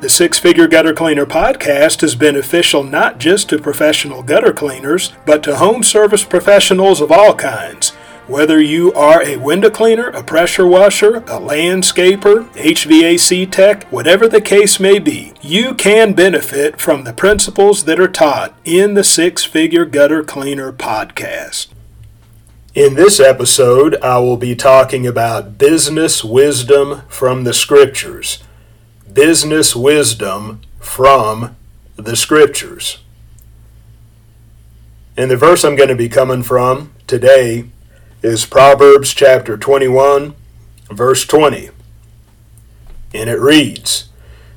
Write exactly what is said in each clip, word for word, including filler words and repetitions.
The Six Figure Gutter Cleaner Podcast is beneficial not just to professional gutter cleaners, but to home service professionals of all kinds. Whether you are a window cleaner, a pressure washer, a landscaper, H V A C tech, whatever the case may be, you can benefit from the principles that are taught in the Six Figure Gutter Cleaner Podcast. In this episode, I will be talking about business wisdom from the Scriptures. Business wisdom from the Scriptures. And the verse I'm going to be coming from today is Proverbs chapter twenty-one, verse twenty. And it reads,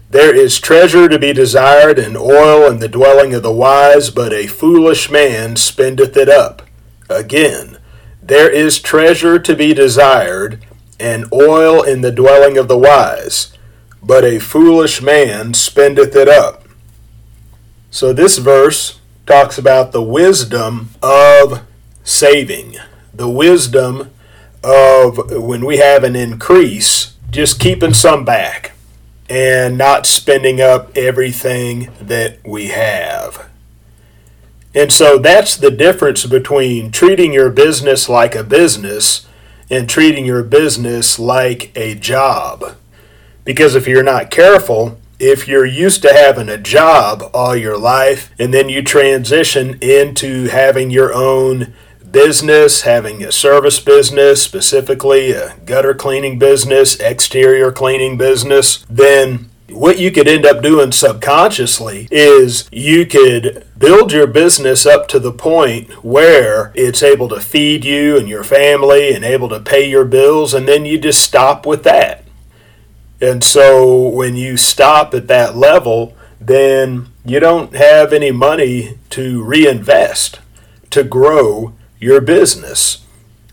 "There is treasure to be desired in oil in the dwelling of the wise, but a foolish man spendeth it up." Again, there is treasure to be desired and oil in the dwelling of the wise, but a foolish man spendeth it up. So this verse talks about the wisdom of saving, the wisdom of when we have an increase, just keeping some back and not spending up everything that we have. And so that's the difference between treating your business like a business and treating your business like a job. Because if you're not careful, if you're used to having a job all your life and then you transition into having your own business, having a service business, specifically a gutter cleaning business, exterior cleaning business, then what you could end up doing subconsciously is you could build your business up to the point where it's able to feed you and your family and able to pay your bills, and then you just stop with that. And so when you stop at that level, then you don't have any money to reinvest, to grow your business.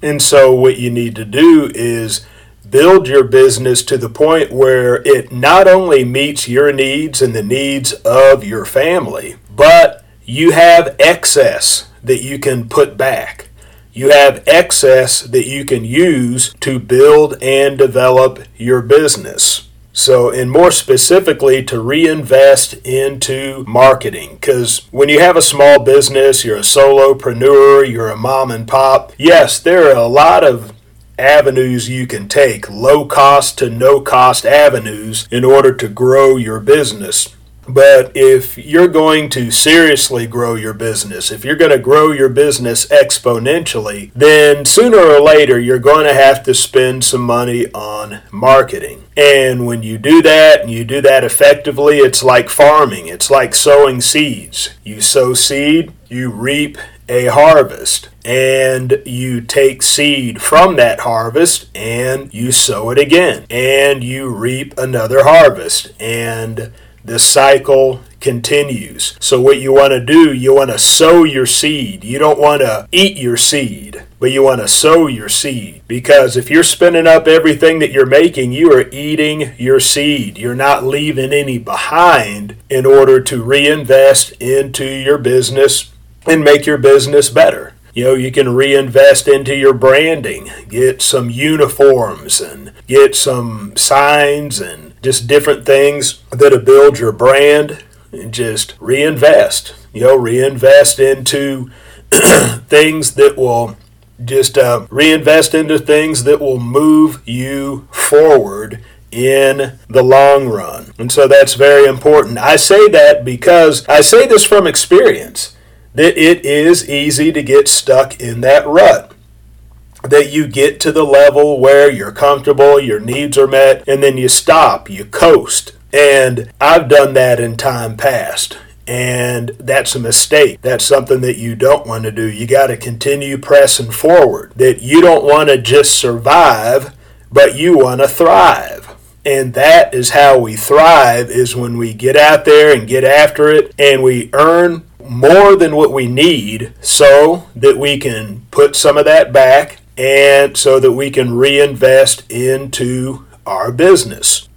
And so what you need to do is build your business to the point where it not only meets your needs and the needs of your family, but you have excess that you can put back. You have excess that you can use to build and develop your business. So, and more specifically, to reinvest into marketing. Because when you have a small business, you're a solopreneur, you're a mom and pop, yes, there are a lot of avenues you can take, low cost to no cost avenues in order to grow your business. But if you're going to seriously grow your business, if you're going to grow your business exponentially, then sooner or later you're going to have to spend some money on marketing. And when you do that, and you do that effectively, it's like farming. It's like sowing seeds. You sow seed, you reap a harvest, and you take seed from that harvest and you sow it again, and you reap another harvest, and the cycle continues. So what you want to do, you want to sow your seed. You don't want to eat your seed, but you want to sow your seed. Because if you're spending up everything that you're making, you are eating your seed. You're not leaving any behind in order to reinvest into your business and make your business better. You know, you can reinvest into your branding, get some uniforms and get some signs and just different things that'll build your brand, and just reinvest. You know, reinvest into things that will just uh, reinvest into things that will move you forward in the long run. And so that's very important. I say that because I say this from experience, that it is easy to get stuck in that rut, that you get to the level where you're comfortable, your needs are met, and then you stop, you coast. And I've done that in time past, and that's a mistake. That's something that you don't want to do. You got to continue pressing forward, that you don't want to just survive, but you want to thrive. And that is how we thrive, is when we get out there and get after it, and we earn more than what we need so that we can put some of that back and so that we can reinvest into our business.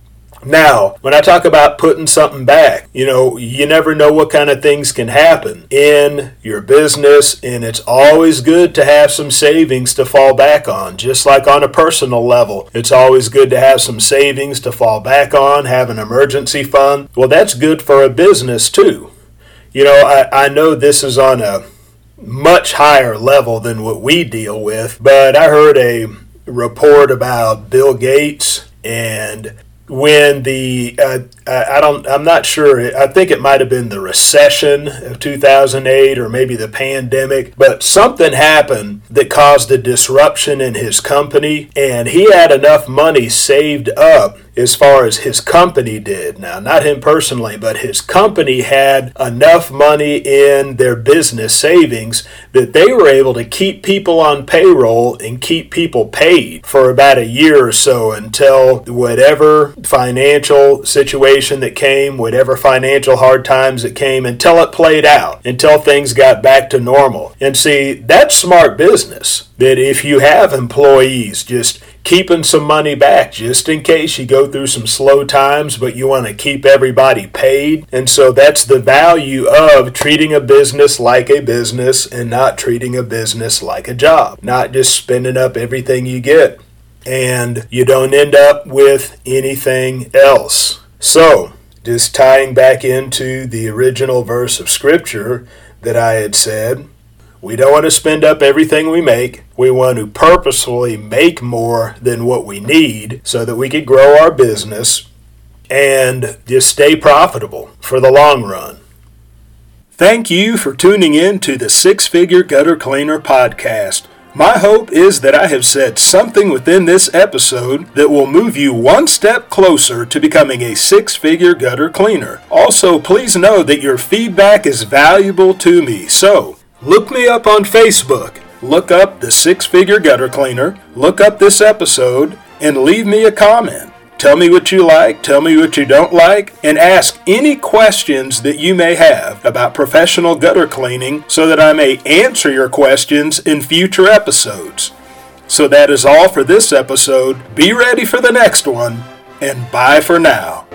Now, when I talk about putting something back, you know, you never know what kind of things can happen in your business, and it's always good to have some savings to fall back on. Just like on a personal level, it's always good to have some savings to fall back on, have an emergency fund. Well, that's good for a business too. You know, I, I know this is on a much higher level than what we deal with, but I heard a report about Bill Gates and when the, uh, I don't, I'm not sure, I think it might have been the recession of two thousand eight or maybe the pandemic, but something happened that caused a disruption in his company, and he had enough money saved up as far as his company did. Now, not him personally, but his company had enough money in their business savings that they were able to keep people on payroll and keep people paid for about a year or so until whatever financial situation that came, whatever financial hard times that came, until it played out, until things got back to normal. And see, that's smart business, that if you have employees, just keeping some money back just in case you go through some slow times, but you want to keep everybody paid. And so that's the value of treating a business like a business and not treating a business like a job, not just spending up everything you get and you don't end up with anything else. So just tying back into the original verse of scripture that I had said, we don't want to spend up everything we make. We want to purposefully make more than what we need so that we can grow our business and just stay profitable for the long run. Thank you for tuning in to the Six Figure Gutter Cleaner Podcast. My hope is that I have said something within this episode that will move you one step closer to becoming a six-figure gutter cleaner. Also, please know that your feedback is valuable to me, so look me up on Facebook, look up the Six Figure Gutter Cleaner, look up this episode, and leave me a comment. Tell me what you like, tell me what you don't like, and ask any questions that you may have about professional gutter cleaning so that I may answer your questions in future episodes. So that is all for this episode. Be ready for the next one, and bye for now.